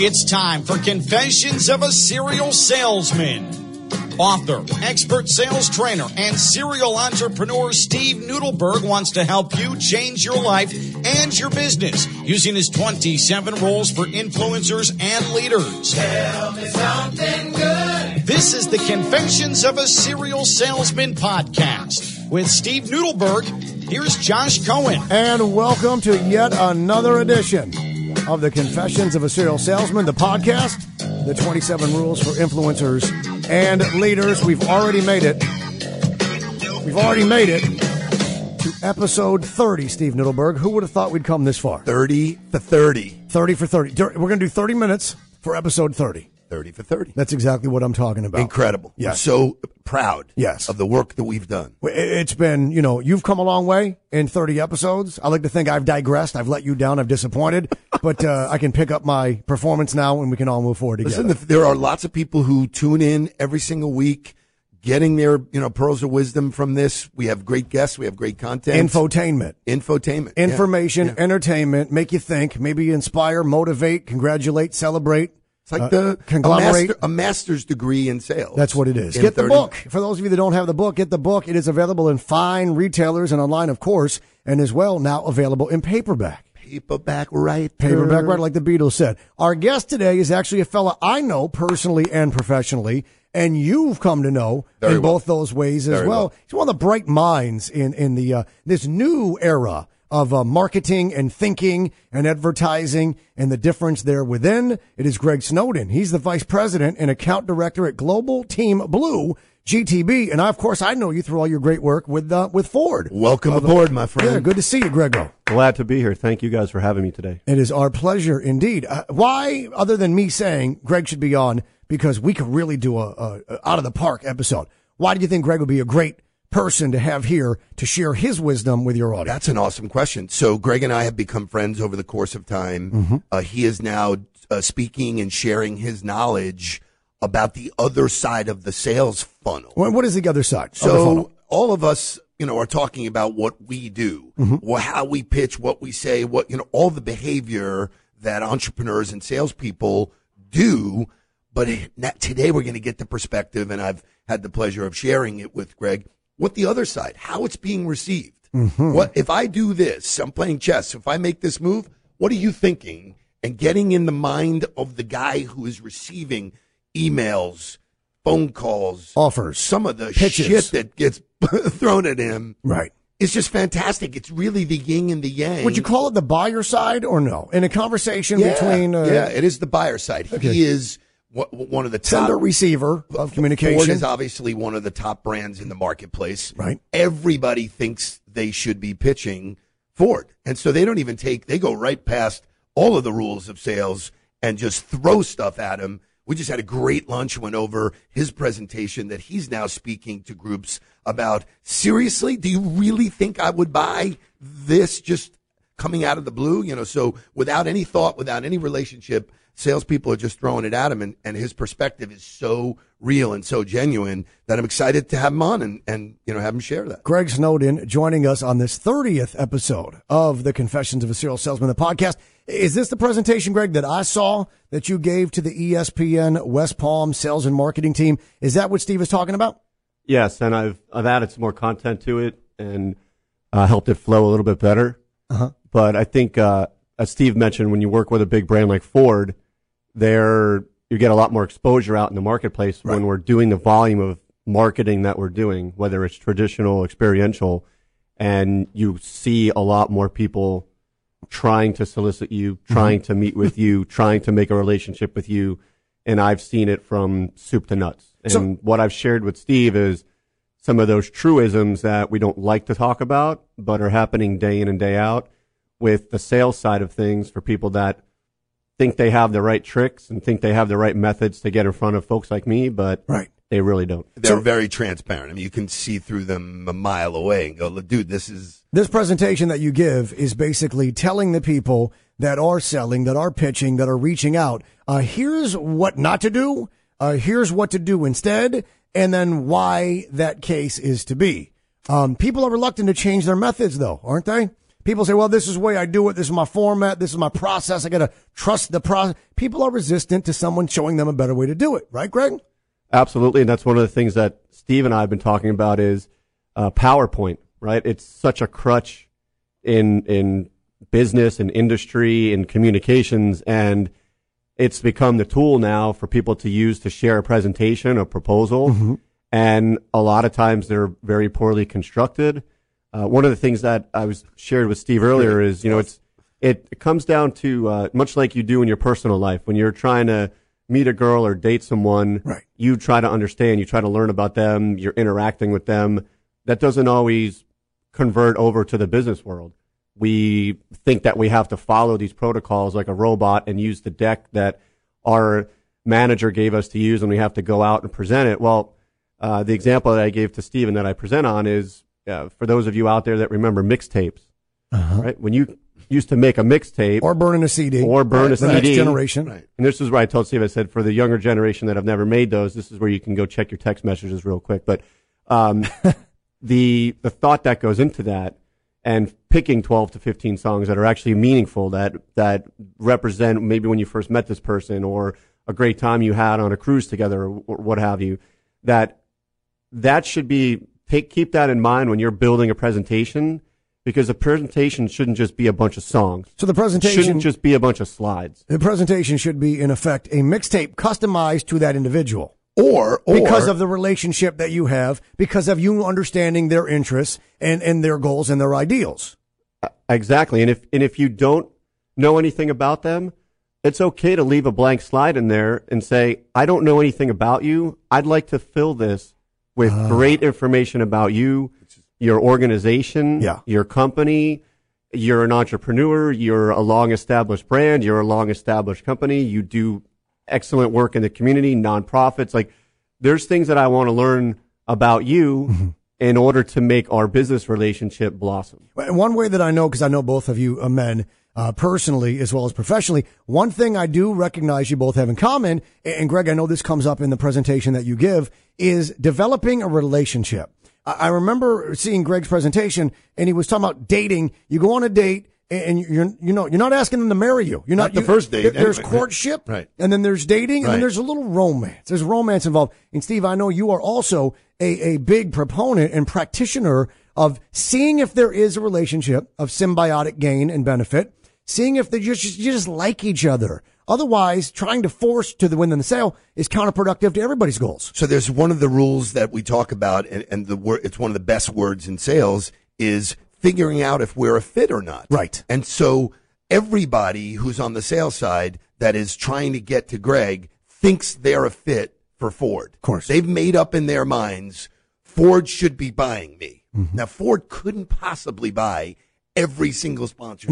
It's time for Confessions of a Serial Salesman. Author, expert sales trainer, and serial entrepreneur Steve Nudelberg wants to help you change your life and your business using his 27 roles for influencers and leaders. Tell me something good. This is the Confessions of a Serial Salesman podcast with Steve Nudelberg. Here's Josh Cohen. And welcome to yet another edition of the Confessions of a Serial Salesman, the podcast, the 27 rules for influencers and leaders. We've already made it to episode 30, Steve Nudelberg. Who would have thought we'd come this far? 30 for 30. 30 for 30. We're going to do 30 minutes for episode 30. 30 for 30. That's exactly what I'm talking about. Incredible. Yes. I'm so proud of the work that we've done. It's been, you know, you've come a long way in 30 episodes. I like to think I've digressed. I've let you down. I've disappointed. But I can pick up my performance now and we can all move forward together. Listen, there are lots of people who tune in every single week, getting their, you know, pearls of wisdom from this. We have great guests. We have great content. Infotainment. Information, entertainment, make you think, maybe inspire, motivate, congratulate, celebrate. It's like a master's degree in sales. That's what it is. Get the book. For those of you that don't have the book, get the book. It is available in fine retailers and online, of course, and as well now available in paperback. Paperback writer, like the Beatles said. Our guest today is actually a fella I know personally and professionally, and you've come to know in both those ways as well. He's one of the bright minds in the this new era of marketing and thinking and advertising and the difference there within. It is Greg Snowden. He's the vice president and account director at Global Team Blue, GTB. And of course, I know you through all your great work with Ford. Welcome aboard, my friend. Yeah, good to see you, Grego. Glad to be here. Thank you guys for having me today. It is our pleasure indeed. Why, other than me saying Greg should be on because we could really do a out of the park episode, why do you think Greg would be a great person to have here to share his wisdom with your audience? That's an awesome question. So Greg and I have become friends over the course of time. Mm-hmm. He is now speaking and sharing his knowledge about the other side of the sales funnel. What is the other side? So all of us, you know, are talking about what we do, how we pitch, what we say, what, you know, all the behavior that entrepreneurs and salespeople do. But today we're going to get the perspective, and I've had the pleasure of sharing it with Greg, what the other side, how it's being received. Mm-hmm. What if I do this? I'm playing chess. If I make this move, what are you thinking? And getting in the mind of the guy who is receiving emails, phone calls, offers, some of the pitches, shit that gets thrown at him. Right. It's just fantastic. It's really the yin and the yang. Would you call it the buyer side or no? In a conversation between... yeah, it is the buyer side. Okay. He is... one of the top receiver of communication. Ford is obviously one of the top brands in the marketplace. Right. Everybody thinks they should be pitching Ford. And so they don't even they go right past all of the rules of sales and just throw stuff at him. We just had a great lunch, went over his presentation that he's now speaking to groups about. Seriously, do you really think I would buy this just coming out of the blue? You know, so without any thought, without any relationship, salespeople are just throwing it at him, and his perspective is so real and so genuine that I'm excited to have him on and you know, have him share that. Greg Snowden joining us on this 30th episode of the Confessions of a Serial Salesman, the podcast. Is this the presentation, Greg, that I saw that you gave to the ESPN West Palm sales and marketing team? Is that what Steve is talking about? Yes, and I've added some more content to it and helped it flow a little bit better. Uh-huh. But I think, as Steve mentioned, when you work with a big brand like Ford, you get a lot more exposure out in the marketplace when we're doing the volume of marketing that we're doing, whether it's traditional, experiential, and you see a lot more people trying to solicit you, trying to meet with you, trying to make a relationship with you. And I've seen it from soup to nuts. And what I've shared with Steve is some of those truisms that we don't like to talk about, but are happening day in and day out with the sales side of things for people that think they have the right tricks and think they have the right methods to get in front of folks like me, but they really don't. They're very transparent. I mean, you can see through them a mile away and go, dude, this presentation that you give is basically telling the people that are selling, that are pitching, that are reaching out, here's what not to do, here's what to do instead, and then why that case is to be. People are reluctant to change their methods, though, aren't they? People say, well, this is the way I do it. This is my format. This is my process. I got to trust the process. People are resistant to someone showing them a better way to do it. Right, Greg? Absolutely. And that's one of the things that Steve and I have been talking about is PowerPoint, right? It's such a crutch in business and industry and communications. And it's become the tool now for people to use to share a presentation, a proposal. Mm-hmm. And a lot of times they're very poorly constructed. One of the things that I was shared with Steve earlier is, you know, it comes down to much like you do in your personal life. When you're trying to meet a girl or date someone, right, you try to understand, you try to learn about them, you're interacting with them. That doesn't always convert over to the business world. We think that we have to follow these protocols like a robot and use the deck that our manager gave us to use, and we have to go out and present it. Well, the example that I gave to Steven that I present on is for those of you out there that remember mixtapes, right? When you used to make a mixtape or burn a CD the next generation, right? And this is where I told Steve, I said, for the younger generation that have never made those, this is where you can go check your text messages real quick. But the thought that goes into that, and picking 12 to 15 songs that are actually meaningful, that represent maybe when you first met this person or a great time you had on a cruise together or what have you, that should be, keep that in mind when you're building a presentation, because a presentation shouldn't just be a bunch of songs. So the presentation shouldn't just be a bunch of slides. The presentation should be, in effect, a mixtape customized to that individual. Or because of the relationship that you have, because of you understanding their interests and their goals and their ideals. Exactly. And if you don't know anything about them, it's okay to leave a blank slide in there and say, I don't know anything about you. I'd like to fill this with great information about you, your organization, your company. You're an entrepreneur. You're a long-established brand. You're a long-established company. You do excellent work in the community, nonprofits. Like, there's things that I want to learn about you in order to make our business relationship blossom. One way that I know, because I know both of you men personally as well as professionally, one thing I do recognize you both have in common, and Greg, I know this comes up in the presentation that you give, is developing a relationship. I remember seeing Greg's presentation, and he was talking about dating. You go on a date, and you're not asking them to marry you. You're not the first date. There's courtship, right? And then there's dating, and then there's a little romance. There's romance involved. And Steve, I know you are also a big proponent and practitioner of seeing if there is a relationship of symbiotic gain and benefit, seeing if they just like each other. Otherwise, trying to force to the win and the sale is counterproductive to everybody's goals. So there's one of the rules that we talk about, and the word, it's one of the best words in sales, is figuring out if we're a fit or not. Right. And so everybody who's on the sales side that is trying to get to Greg thinks they're a fit for Ford. Of course. They've made up in their minds, Ford should be buying me. Mm-hmm. Now, Ford couldn't possibly buy every single sponsorship.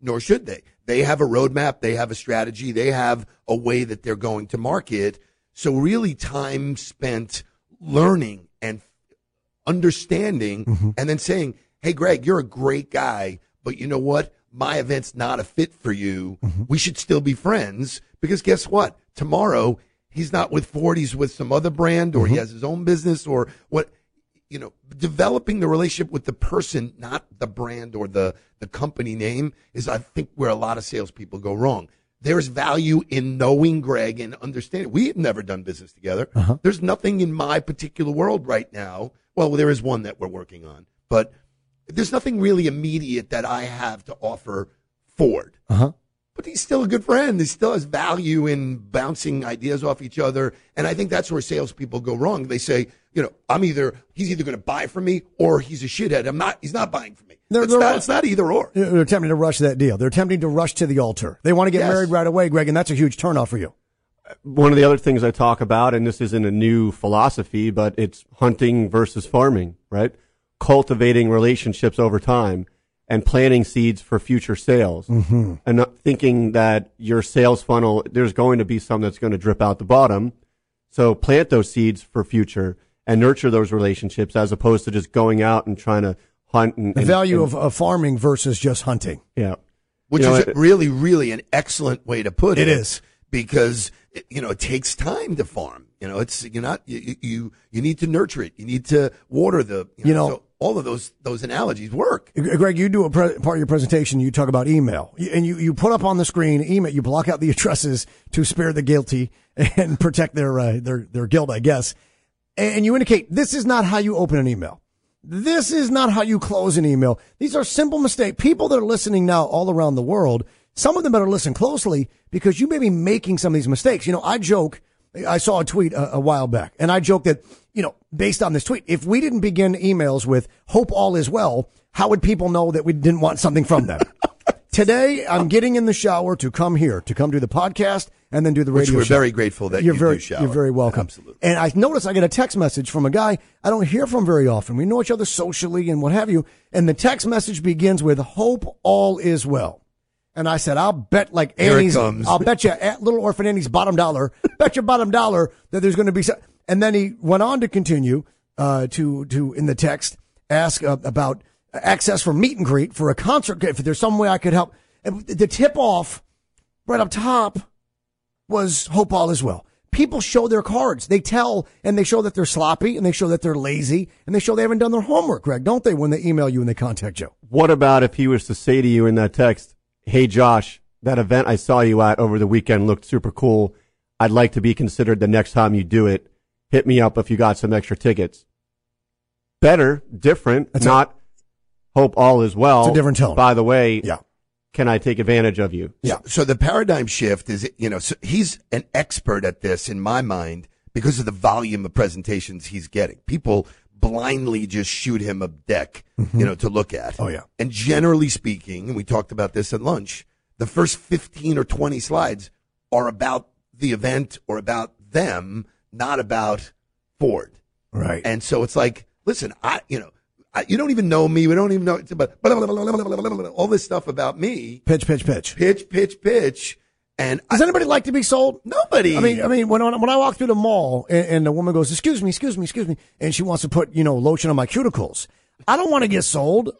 Nor should they. They have a roadmap. They have a strategy. They have a way that they're going to market. So really time spent learning and understanding and then saying, hey, Greg, you're a great guy, but you know what? My event's not a fit for you. Mm-hmm. We should still be friends, because guess what? Tomorrow, he's not with Ford. He's with some other brand, or he has his own business, or what, you know. Developing the relationship with the person, not the brand or the company name, is, I think, where a lot of salespeople go wrong. There's value in knowing Greg and understanding. We've never done business together. Uh-huh. There's nothing in my particular world right now. Well, there is one that we're working on, but there's nothing really immediate that I have to offer Ford. But he's still a good friend. He still has value in bouncing ideas off each other. And I think that's where salespeople go wrong. They say, you know, he's either going to buy from me, or he's a shithead. He's not buying from me. It's not either or. They're attempting to rush that deal. They're attempting to rush to the altar. They want to get married right away, Greg, and that's a huge turnoff for you. One of the other things I talk about, and this isn't a new philosophy, but it's hunting versus farming, right? Cultivating relationships over time and planting seeds for future sales, and not thinking that your sales funnel, there's going to be some that's going to drip out the bottom. So plant those seeds for future and nurture those relationships, as opposed to just going out and trying to hunt. And the value of farming versus just hunting. Yeah. Which is really, really an excellent way to put it. It is. because, you know, it takes time to farm. You know, it's, you're not, you need to nurture it. You need to water the, you know so all of those analogies work. Greg, you do a part of your presentation. You talk about email, and you put up on the screen email. You block out the addresses to spare the guilty and protect their guilt, I guess. And you indicate this is not how you open an email. This is not how you close an email. These are simple mistakes. People that are listening now all around the world, some of them better listen closely because you may be making some of these mistakes. You know, I joke. I saw a tweet a while back, and I joked that, you know, based on this tweet, if we didn't begin emails with hope all is well, how would people know that we didn't want something from them? Today, I'm getting in the shower to come here, to come do the podcast and then do the radio show. Which we're very grateful that you do shower. You're very welcome. Absolutely. And I noticed I get a text message from a guy I don't hear from very often. We know each other socially and what have you. And the text message begins with hope all is well. And I said, I'll bet like Annie's, I'll bet you at Little Orphan Annie's bottom dollar, bet your bottom dollar that there's going to be some. And then he went on to continue, to in the text, ask about access for meet and greet for a concert. If there's some way I could help. And the tip off right up top was hope all is well. People show their cards. They tell, and they show that they're sloppy, and they show that they're lazy, and they show they haven't done their homework, Greg, don't they, when they email you and they contact you? What about if he was to say to you in that text, hey, Josh, that event I saw you at over the weekend looked super cool. I'd like to be considered the next time you do it. Hit me up if you got some extra tickets. Better, different, that's not it. Hope all is well. It's a different tone. By the way, yeah. Can I take advantage of you? Yeah. So the paradigm shift is, you know, so he's an expert at this in my mind because of the volume of presentations he's getting. People blindly just shoot him a deck, you know, to look at. Oh, yeah. And generally speaking, and we talked about this at lunch, the first 15 or 20 slides are about the event or about them, not about Ford. Right. And so it's like, listen, you don't even know me. We don't even know. It's about all this stuff about me. Pitch. And does anybody like to be sold? Nobody. I mean, when I walk through the mall and the woman goes, excuse me, and she wants to put, you know, lotion on my cuticles, I don't want to get sold.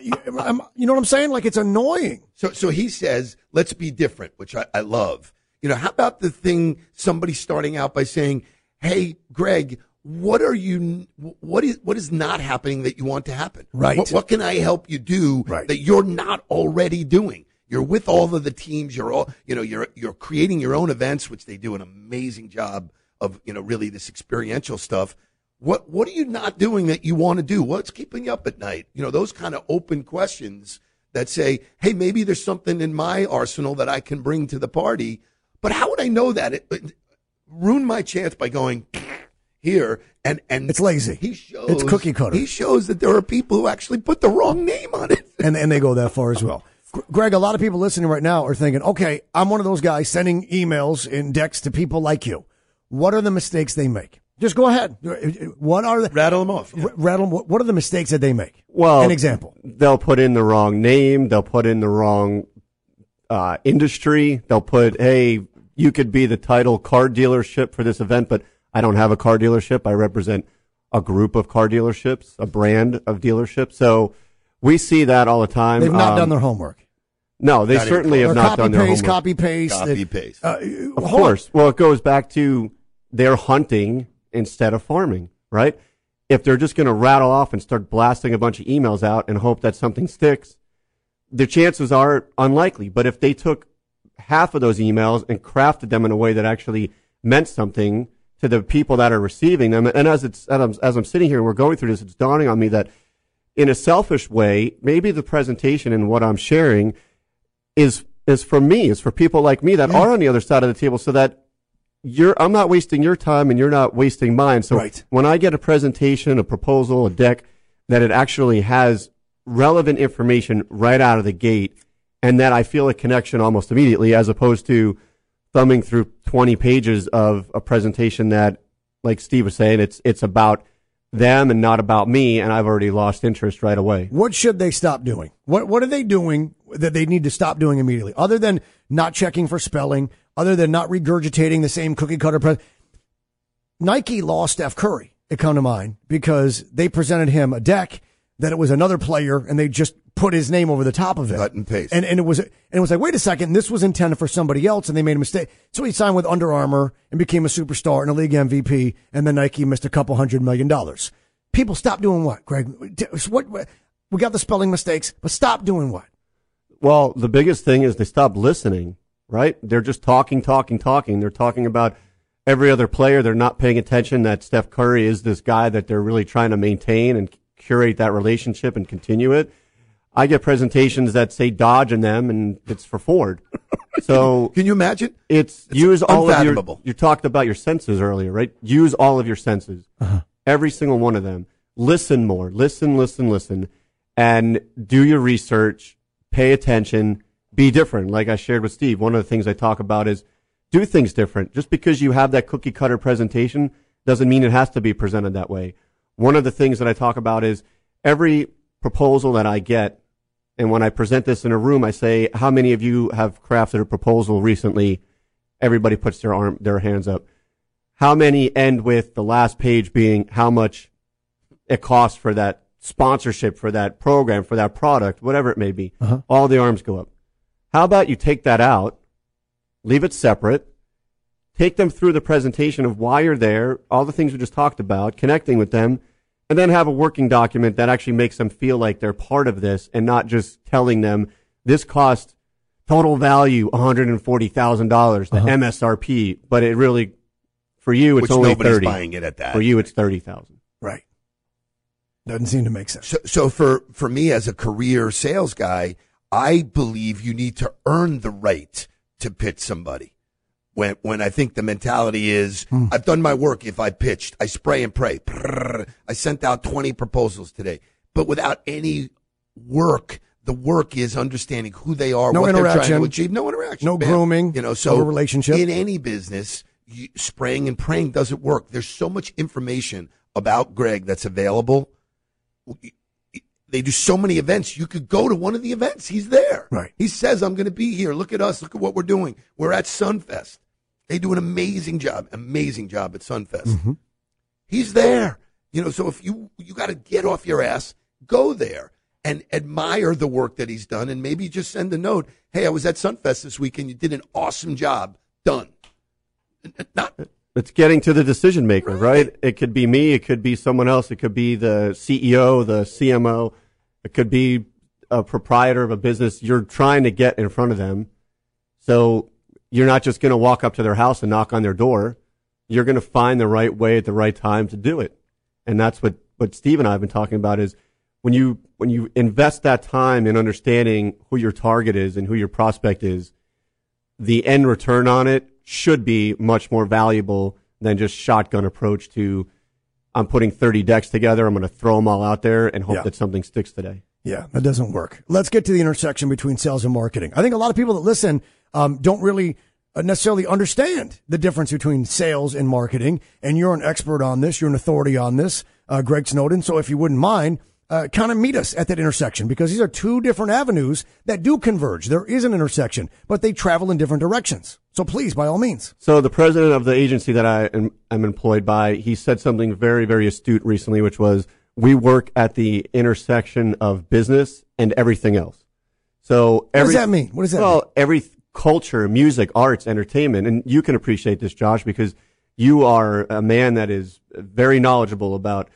You know what I'm saying? Like, it's annoying. So he says, let's be different, which I love. You know, how about the thing, somebody starting out by saying, hey, Greg, what is not happening that you want to happen? Right. What can I help you do that you're not already doing? You're with all of the teams. You're all, you know, you're creating your own events, which they do an amazing job of, you know, really this experiential stuff. What are you not doing that you want to do? What's keeping you up at night? You know, those kind of open questions that say, hey, maybe there's something in my arsenal that I can bring to the party, but how would I know that? It ruined my chance by going here. And it's lazy. He shows, it's cookie cutter. He shows that there are people who actually put the wrong name on it. And they go that far as well. Greg, a lot of people listening right now are thinking, okay, I'm one of those guys sending emails and decks to people like you. What are the mistakes they make? Just go ahead. What are rattle them off. Rattle them. What are the mistakes that they make? Well, an example. They'll put in the wrong name. They'll put in the wrong industry. They'll put, hey, you could be the title car dealership for this event, but I don't have a car dealership. I represent a group of car dealerships, a brand of dealerships. So we see that all the time. They've not done their homework. No, they certainly have not done their homework. Copy paste. Of course. Well, it goes back to they're hunting instead of farming, right? If they're just going to rattle off and start blasting a bunch of emails out and hope that something sticks, the chances are unlikely. But if they took half of those emails and crafted them in a way that actually meant something to the people that are receiving them, and as I'm sitting here and we're going through this, it's dawning on me that in a selfish way, maybe the presentation and what I'm sharing is for me, is for people like me that are on the other side of the table, so that I'm not wasting your time and you're not wasting mine. So when I get a presentation, a proposal, a deck, that it actually has relevant information right out of the gate and that I feel a connection almost immediately, as opposed to thumbing through 20 pages of a presentation that, like Steve was saying, it's about them and not about me, and I've already lost interest right away. What should they stop doing? What are they doing that they need to stop doing immediately? Other than not checking for spelling, other than not regurgitating the same cookie cutter. Nike lost Steph Curry, it come to mind, because they presented him a deck that it was another player, and they just put his name over the top of it. Cut and paste. And it was like, wait a second, this was intended for somebody else, and they made a mistake. So he signed with Under Armour and became a superstar and a league MVP, and then Nike missed $200 million. People, stop doing what, Greg? What? We got the spelling mistakes, but stop doing what? Well, the biggest thing is they stop listening, right? They're just talking. They're talking about every other player. They're not paying attention that Steph Curry is this guy that they're really trying to maintain and curate that relationship and continue it. I get presentations that say Dodge in them, and it's for Ford. So can you imagine? It's use all of your, you talked about your senses earlier, right? Use all of your senses, every single one of them. Listen more, listen, and do your research, pay attention, be different. Like I shared with Steve, one of the things I talk about is do things different. Just because you have that cookie cutter presentation doesn't mean it has to be presented that way. One of the things that I talk about is every proposal that I get, and when I present this in a room, I say, how many of you have crafted a proposal recently? Everybody puts their hands up. How many end with the last page being how much it costs for that sponsorship, for that program, for that product, whatever it may be? All the arms go up. How about you take that out, leave it separate, take them through the presentation of why you're there, all the things we just talked about, connecting with them, and then have a working document that actually makes them feel like they're part of this and not just telling them this cost total value $140,000, the MSRP, but it really, for you, it's only $30,000. Nobody's buying it at that. For you, it's $30,000. Right. Doesn't seem to make sense. So for me as a career sales guy, I believe you need to earn the right to pitch somebody. When I think the mentality is, I've done my work. If I pitched, I spray and pray. Brrr, I sent out 20 proposals today, but without any work. The work is understanding who they are, what they're trying to achieve. No interaction. No grooming. You know, so no relationship. In any business, spraying and praying doesn't work. There's so much information about Greg that's available. They do so many events. You could go to one of the events. He's there. Right. He says, I'm going to be here. Look at us. Look at what we're doing. We're at Sunfest. They do an amazing job at Sunfest. He's there. You know, so if you got to get off your ass, go there and admire the work that he's done, and maybe just send a note. Hey, I was at Sunfest this weekend. You did an awesome job. Done. It's getting to the decision maker, right? It could be me. It could be someone else. It could be the CEO, the CMO. It could be a proprietor of a business you're trying to get in front of them. So you're not just going to walk up to their house and knock on their door. You're going to find the right way at the right time to do it. And that's what Steve and I have been talking about is when you invest that time in understanding who your target is and who your prospect is, the end return on it should be much more valuable than just shotgun approach to I'm putting 30 decks together. I'm going to throw them all out there and hope that something sticks today. Yeah, that doesn't work. Let's get to the intersection between sales and marketing. I think a lot of people that listen don't really necessarily understand the difference between sales and marketing. And you're an expert on this. You're an authority on this, Greg Snowden. So if you wouldn't mind, kind of meet us at that intersection, because these are two different avenues that do converge. There is an intersection, but they travel in different directions. So please, by all means. So the president of the agency that I am employed by, he said something very, very astute recently, which was, we work at the intersection of business and everything else. So what does that mean? What does that mean? Well, every culture, music, arts, entertainment, and you can appreciate this, Josh, because you are a man that is very knowledgeable about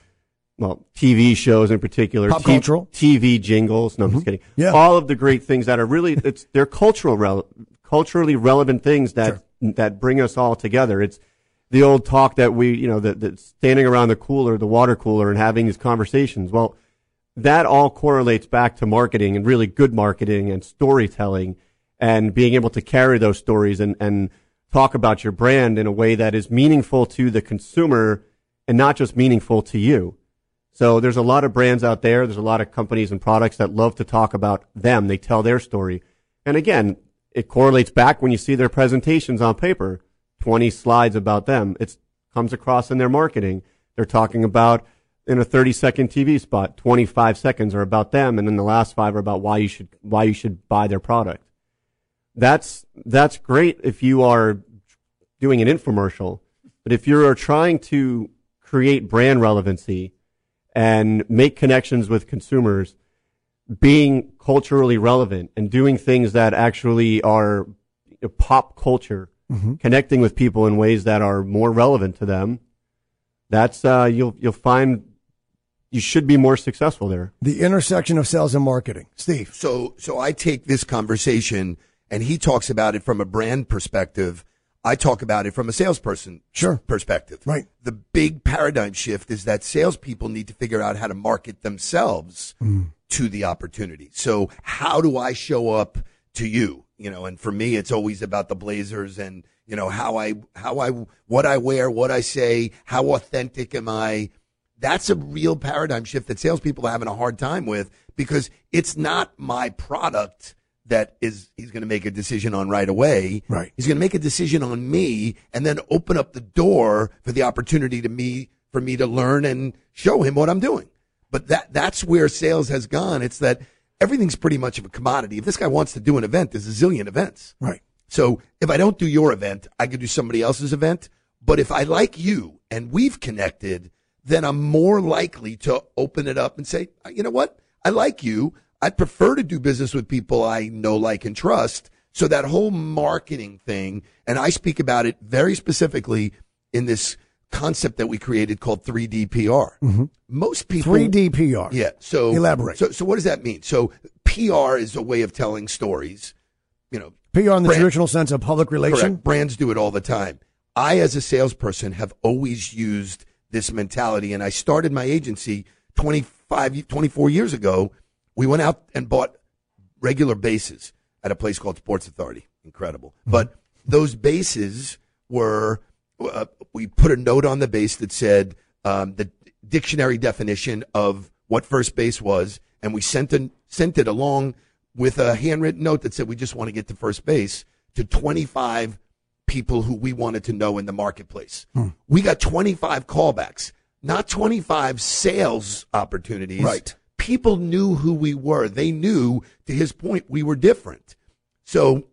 TV shows in particular, pop cultural, TV jingles. No, I'm just kidding. Yeah. All of the great things that are really, they're culturally relevant things that bring us all together. It's the old talk that we, that standing around the water cooler and having these conversations. Well, that all correlates back to marketing, and really good marketing and storytelling and being able to carry those stories and talk about your brand in a way that is meaningful to the consumer and not just meaningful to you. So there's a lot of brands out there. There's a lot of companies and products that love to talk about them. They tell their story. And again, it correlates back when you see their presentations on paper, 20 slides about them. It comes across in their marketing. They're talking about, in a 30-second TV spot, 25 seconds are about them, and then the last 5 are about why you should buy their product. That's great if you are doing an infomercial, but if you are trying to create brand relevancy and make connections with consumers, being culturally relevant and doing things that actually are pop culture, connecting with people in ways that are more relevant to them, that's you'll find you should be more successful there. The intersection of sales and marketing. Steve. So I take this conversation, and he talks about it from a brand perspective. I talk about it from a salesperson perspective. Right. The big paradigm shift is that salespeople need to figure out how to market themselves to the opportunity. So how do I show up to you? You know, and for me, it's always about the Blazers and, you know, how I, what I wear, what I say, how authentic am I? That's a real paradigm shift that salespeople are having a hard time with, because it's not my product that is he's going to make a decision on right away. Right. He's going to make a decision on me and then open up the door for the opportunity to me for me to learn and show him what I'm doing. But that's where sales has gone. It's that everything's pretty much of a commodity. If this guy wants to do an event, there's a zillion events. Right. So if I don't do your event, I could do somebody else's event. But if I like you and we've connected, then I'm more likely to open it up and say, you know what? I like you. I'd prefer to do business with people I know, like, and trust. So that whole marketing thing, and I speak about it very specifically in this concept that we created called 3D PR. Most people 3D PR. Yeah. So elaborate. So what does that mean? So PR is a way of telling stories. You know, PR in the traditional sense of public relations. Correct. Brands do it all the time. I, as a salesperson, have always used this mentality, and I started my agency 24 years ago. We went out and bought regular bases at a place called Sports Authority. Incredible. But those bases were, we put a note on the base that said the dictionary definition of what first base was, and we sent it along with a handwritten note that said we just want to get to first base to 25 people who we wanted to know in the marketplace. We got 25 callbacks, not 25 sales opportunities. Right. People knew who we were. They knew, to his point, we were different. So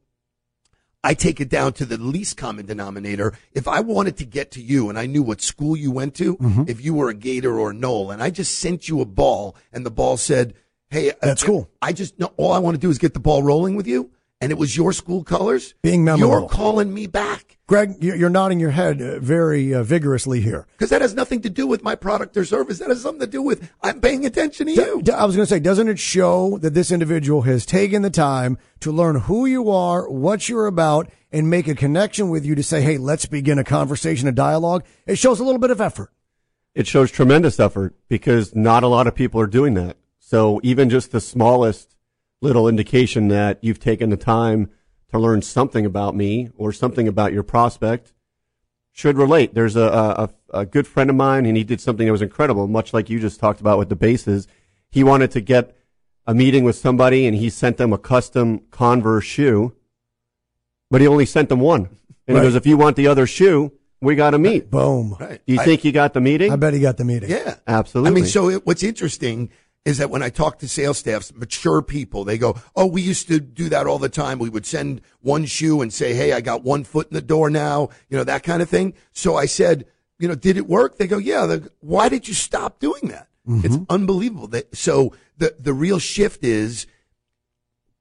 I take it down to the least common denominator. If I wanted to get to you and I knew what school you went to, if you were a Gator or a Knoll, and I just sent you a ball and the ball said, hey, that's cool. All I want to do is get the ball rolling with you. And it was your school colors. Being memorable. You're calling me back. Greg, you're nodding your head very vigorously here. Because that has nothing to do with my product or service. That has something to do with I'm paying attention to you. I was going to say, doesn't it show that this individual has taken the time to learn who you are, what you're about, and make a connection with you to say, hey, let's begin a conversation, a dialogue? It shows a little bit of effort. It shows tremendous effort, because not a lot of people are doing that. So even just the smallest little indication that you've taken the time to learn something about me or something about your prospect should relate. There's a good friend of mine, and he did something that was incredible, much like you just talked about with the bases. He wanted to get a meeting with somebody, and he sent them a custom Converse shoe, but he only sent them one. And he goes, if you want the other shoe, we got to meet. Boom. Right. Do you think you got the meeting? I bet he got the meeting. Yeah. Absolutely. I mean, so what's interesting is that when I talk to sales staffs, mature people, they go, oh, we used to do that all the time. We would send one shoe and say, hey, I got one foot in the door now, you know, that kind of thing. So I said, you know, did it work? They go, yeah. They go, why did you stop doing that? It's unbelievable. So the real shift is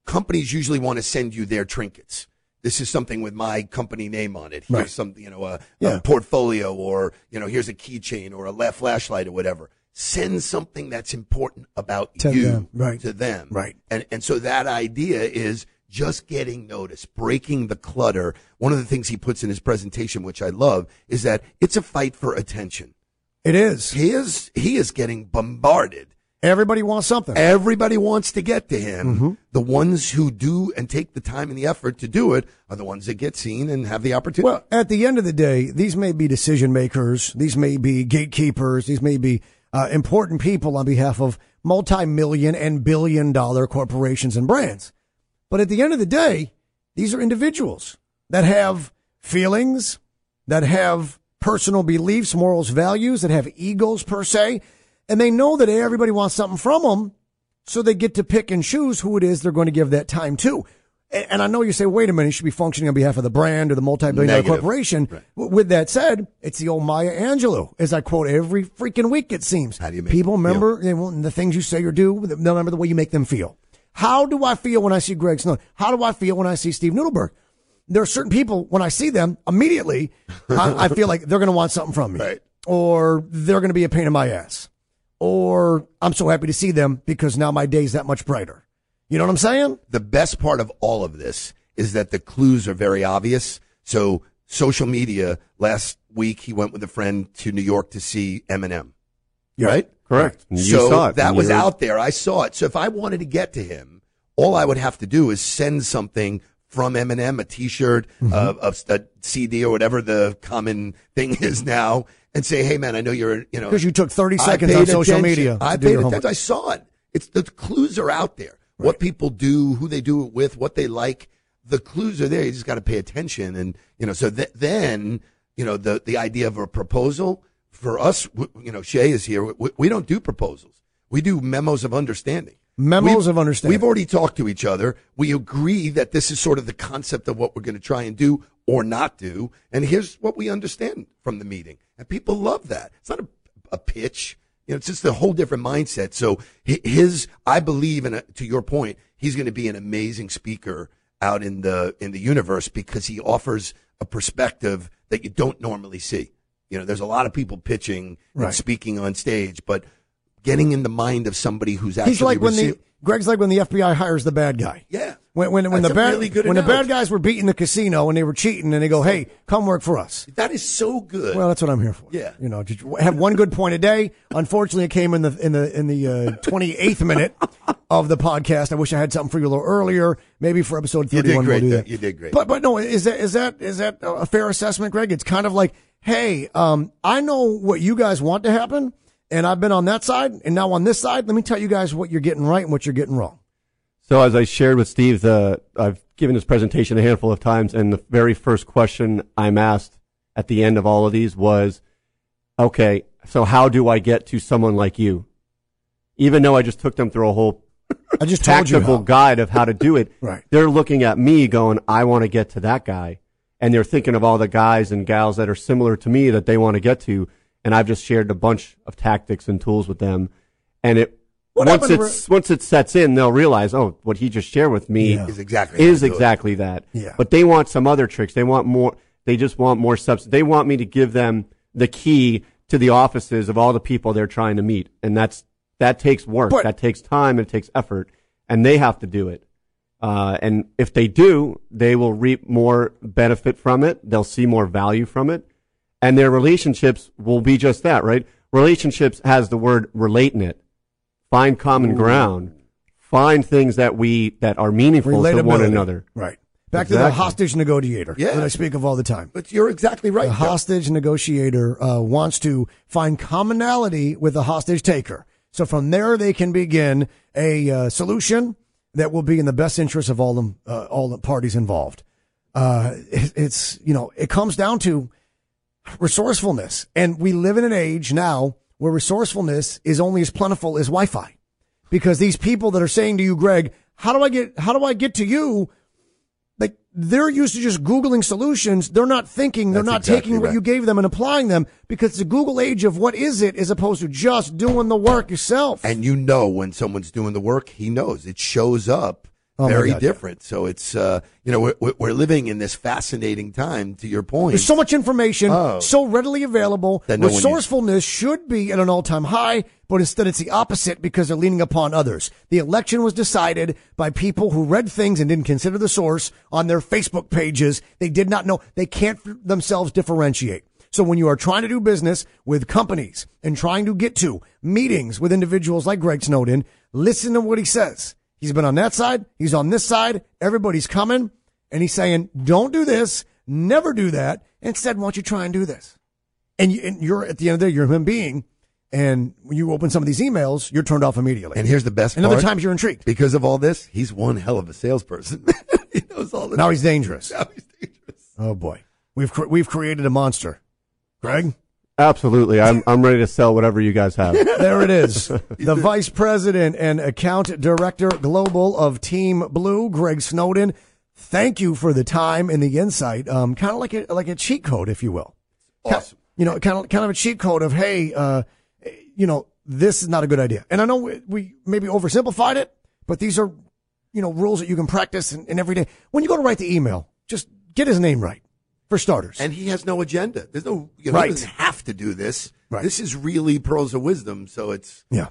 companies usually want to send you their trinkets. This is something with my company name on it. Here's something, you know, a portfolio, or, you know, here's a keychain or a flashlight or whatever. Send something that's important about to you them. Right. to them. Right. And so that idea is just getting noticed, breaking the clutter. One of the things he puts in his presentation, which I love, is that it's a fight for attention. It is. He is getting bombarded. Everybody wants something. Everybody wants to get to him. The ones who do and take the time and the effort to do it are the ones that get seen and have the opportunity. Well, at the end of the day, these may be decision makers. These may be gatekeepers. These may be important people on behalf of multi-million and billion-dollar corporations and brands. But at the end of the day, these are individuals that have feelings, that have personal beliefs, morals, values, that have egos per se, and they know that everybody wants something from them, so they get to pick and choose who it is they're going to give that time to. And I know you say, wait a minute, he should be functioning on behalf of the brand or the multi-billion-dollar corporation. Right. With that said, it's the old Maya Angelou, as I quote every freaking week, it seems. How do you make people remember the things you say or do? They'll remember the way you make them feel. How do I feel when I see Greg Snowden? How do I feel when I see Steve Nudelberg? There are certain people, when I see them, immediately, I feel like they're going to want something from me. Right. Or they're going to be a pain in my ass. Or I'm so happy to see them because now my day's that much brighter. You know what I'm saying? The best part of all of this is that the clues are very obvious. So social media, last week he went with a friend to New York to see Eminem. Yeah. Right? Correct. You saw it. That was out there. I saw it. So if I wanted to get to him, all I would have to do is send something from Eminem, a T-shirt, a CD or whatever the common thing is now, and say, hey, man, I know you're, you know. Because you took 30 seconds on social media. I paid attention. I saw it. It's, the clues are out there. Right. What people do, who they do it with, what they like, the clues are there. You just got to pay attention. And, you know, so then, you know, the idea of a proposal for us, you know, Shay is here. We don't do proposals. We do memos of understanding. We've already talked to each other. We agree that this is sort of the concept of what we're going to try and do or not do. And here's what we understand from the meeting. And people love that. It's not a pitch. You know, it's just a whole different mindset. So I believe to your point, he's going to be an amazing speaker out in the universe because he offers a perspective that you don't normally see. You know, there's a lot of people pitching and speaking on stage, but getting in the mind of somebody who's actually. He's like Greg's like when the FBI hires the bad guy. Yeah. When the bad guys were beating the casino and they were cheating and they go, hey, come work for us. That is so good. Well, that's what I'm here for. Yeah. You know, just have one good point a day. Unfortunately, it came in the 28th minute of the podcast. I wish I had something for you a little earlier. Maybe for episode 31. You did great. But no, is that a fair assessment, Greg? It's kind of like, hey, I know what you guys want to happen, and I've been on that side, and now on this side, let me tell you guys what you're getting right and what you're getting wrong. So as I shared with Steve, I've given this presentation a handful of times, and the very first question I'm asked at the end of all of these was, okay, so how do I get to someone like you? Even though I just took them through a whole tactical guide of how to do it, right. They're looking at me going, I want to get to that guy. And they're thinking of all the guys and gals that are similar to me that they want to get to, and I've just shared a bunch of tactics and tools with them, and once it sets in, they'll realize, oh, what he just shared with me is exactly that. Yeah. But they want some other tricks. They want more. They just want more substance. They want me to give them the key to the offices of all the people they're trying to meet. And that takes work. But that takes time. It takes effort. And they have to do it. And if they do, they will reap more benefit from it. They'll see more value from it. And their relationships will be just that, right? Relationships has the word relate in it. Find common ground. Find things that are meaningful to one another. Right. Back to the hostage negotiator that I speak of all the time. But you're exactly right. The hostage negotiator wants to find commonality with the hostage taker. So from there, they can begin a solution that will be in the best interest of all the parties involved. It comes down to resourcefulness. And we live in an age now where resourcefulness is only as plentiful as Wi-Fi, because these people that are saying to you, Greg, how do I get to you? Like, they're used to just Googling solutions. They're not thinking. They're not taking what you gave them and applying them, because it's the Google age of what is it, as opposed to just doing the work yourself. And you know, when someone's doing the work, he knows it shows up very different. Yeah. So it's, we're living in this fascinating time, to your point. There's so much information, so readily available. That resourcefulness should be at an all-time high, but instead it's the opposite, because they're leaning upon others. The election was decided by people who read things and didn't consider the source on their Facebook pages. They did not know. They can't themselves differentiate. So when you are trying to do business with companies and trying to get to meetings with individuals like Greg Snowden, listen to what he says. He's been on that side. He's on this side. Everybody's coming. And he's saying, don't do this. Never do that. Instead, why don't you try and do this? And you're, at the end of the day, you're a human being. And when you open some of these emails, you're turned off immediately. And here's the best part. And other times you're intrigued. Because of all this, he's one hell of a salesperson. He knows all this. Now he's dangerous. Oh, boy. We've created a monster. Greg? Absolutely. I'm ready to sell whatever you guys have. There it is. The vice president and account director global of Team Blue, Greg Snowden. thank you for the time and the insight. Kind of like a cheat code, if you will. Awesome. Kind of a cheat code of, hey, this is not a good idea. And I know we maybe oversimplified it, but these are, rules that you can practice in every day. When you go to write the email, just get his name right, for starters. And he has no agenda. There's no, he doesn't have to do this. Right. This is really pearls of wisdom. So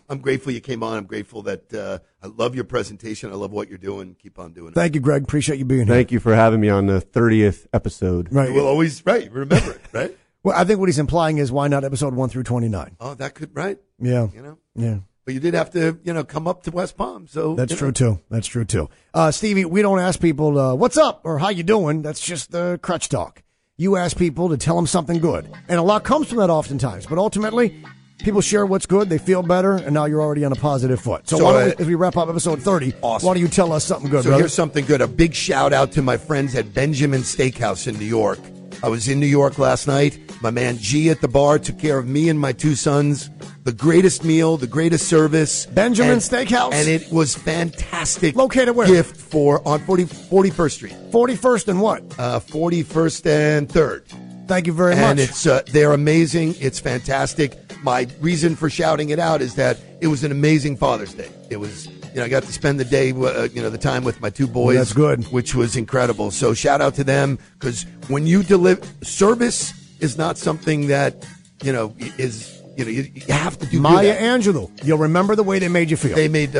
I'm grateful you came on. I'm grateful that I love your presentation. I love what you're doing. Keep on doing it. Thank you, Greg. Appreciate you being here. Thank you for having me on the 30th episode. Right. We'll always remember it, right? Well, I think what he's implying is why not episode 1 through 29. Oh, that could, right? Yeah. Yeah. But you did have to, come up to West Palm. So that's true too. That's true too. Stevie, we don't ask people what's up or how you doing. That's just the crutch talk. You ask people to tell them something good, and a lot comes from that oftentimes. But ultimately, people share what's good. They feel better, and now you're already on a positive foot. So why don't we, if we wrap up episode 30, awesome. Why don't you tell us something good? So brother? Here's something good. A big shout out to my friends at Benjamin Steakhouse in New York. I was in New York last night. My man G at the bar took care of me and my two sons. The greatest meal, the greatest service. Benjamin Steakhouse. And it was fantastic. Located where? Gift on 41st Street. 41st and what? 41st and 3rd. Thank you very much. And it's they're amazing. It's fantastic. My reason for shouting it out is that it was an amazing Father's Day. It was, I got to spend the day, the time with my two boys. That's good. Which was incredible. So shout out to them, because when you deliver, service is not something that, is... You have to do Maya Angelou. You'll remember the way they made you feel. They made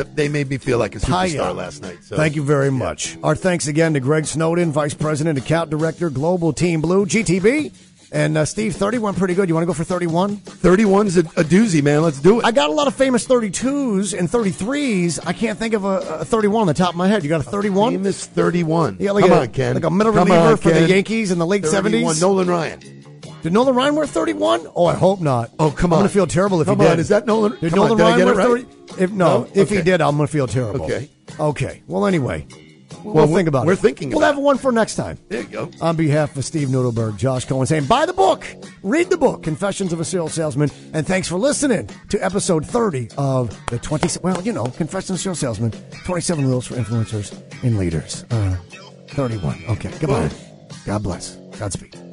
me feel like a superstar last night. So. Thank you very much. Our thanks again to Greg Snowden, Vice President, Account Director, Global Team Blue, GTB. And Steve, 31 pretty good. You want to go for 31? 31's a doozy, man. Let's do it. I got a lot of famous 32s and 33s. I can't think of a 31 on the top of my head. You got a 31? Famous 31. Yeah, like on, Ken. Like a middle reliever for the Yankees in the late 70s. Nolan Ryan. Did Nolan Ryan wear 31? Oh, I hope not. Oh, come on. I'm going to feel terrible if he did. Is that Nolan? Did Nolan Ryan wear 30? If he did, I'm going to feel terrible. Okay. Well, anyway, we'll think about it. We're thinking about it. We'll have one for next time. There you go. On behalf of Steve Nudelberg, Josh Cohen, saying, buy the book. Read the book, Confessions of a Serial Salesman. And thanks for listening to episode 30 of the 20... Well, Confessions of a Serial Salesman, 27 Rules for Influencers and Leaders. 31. Okay, goodbye. God bless. Godspeed.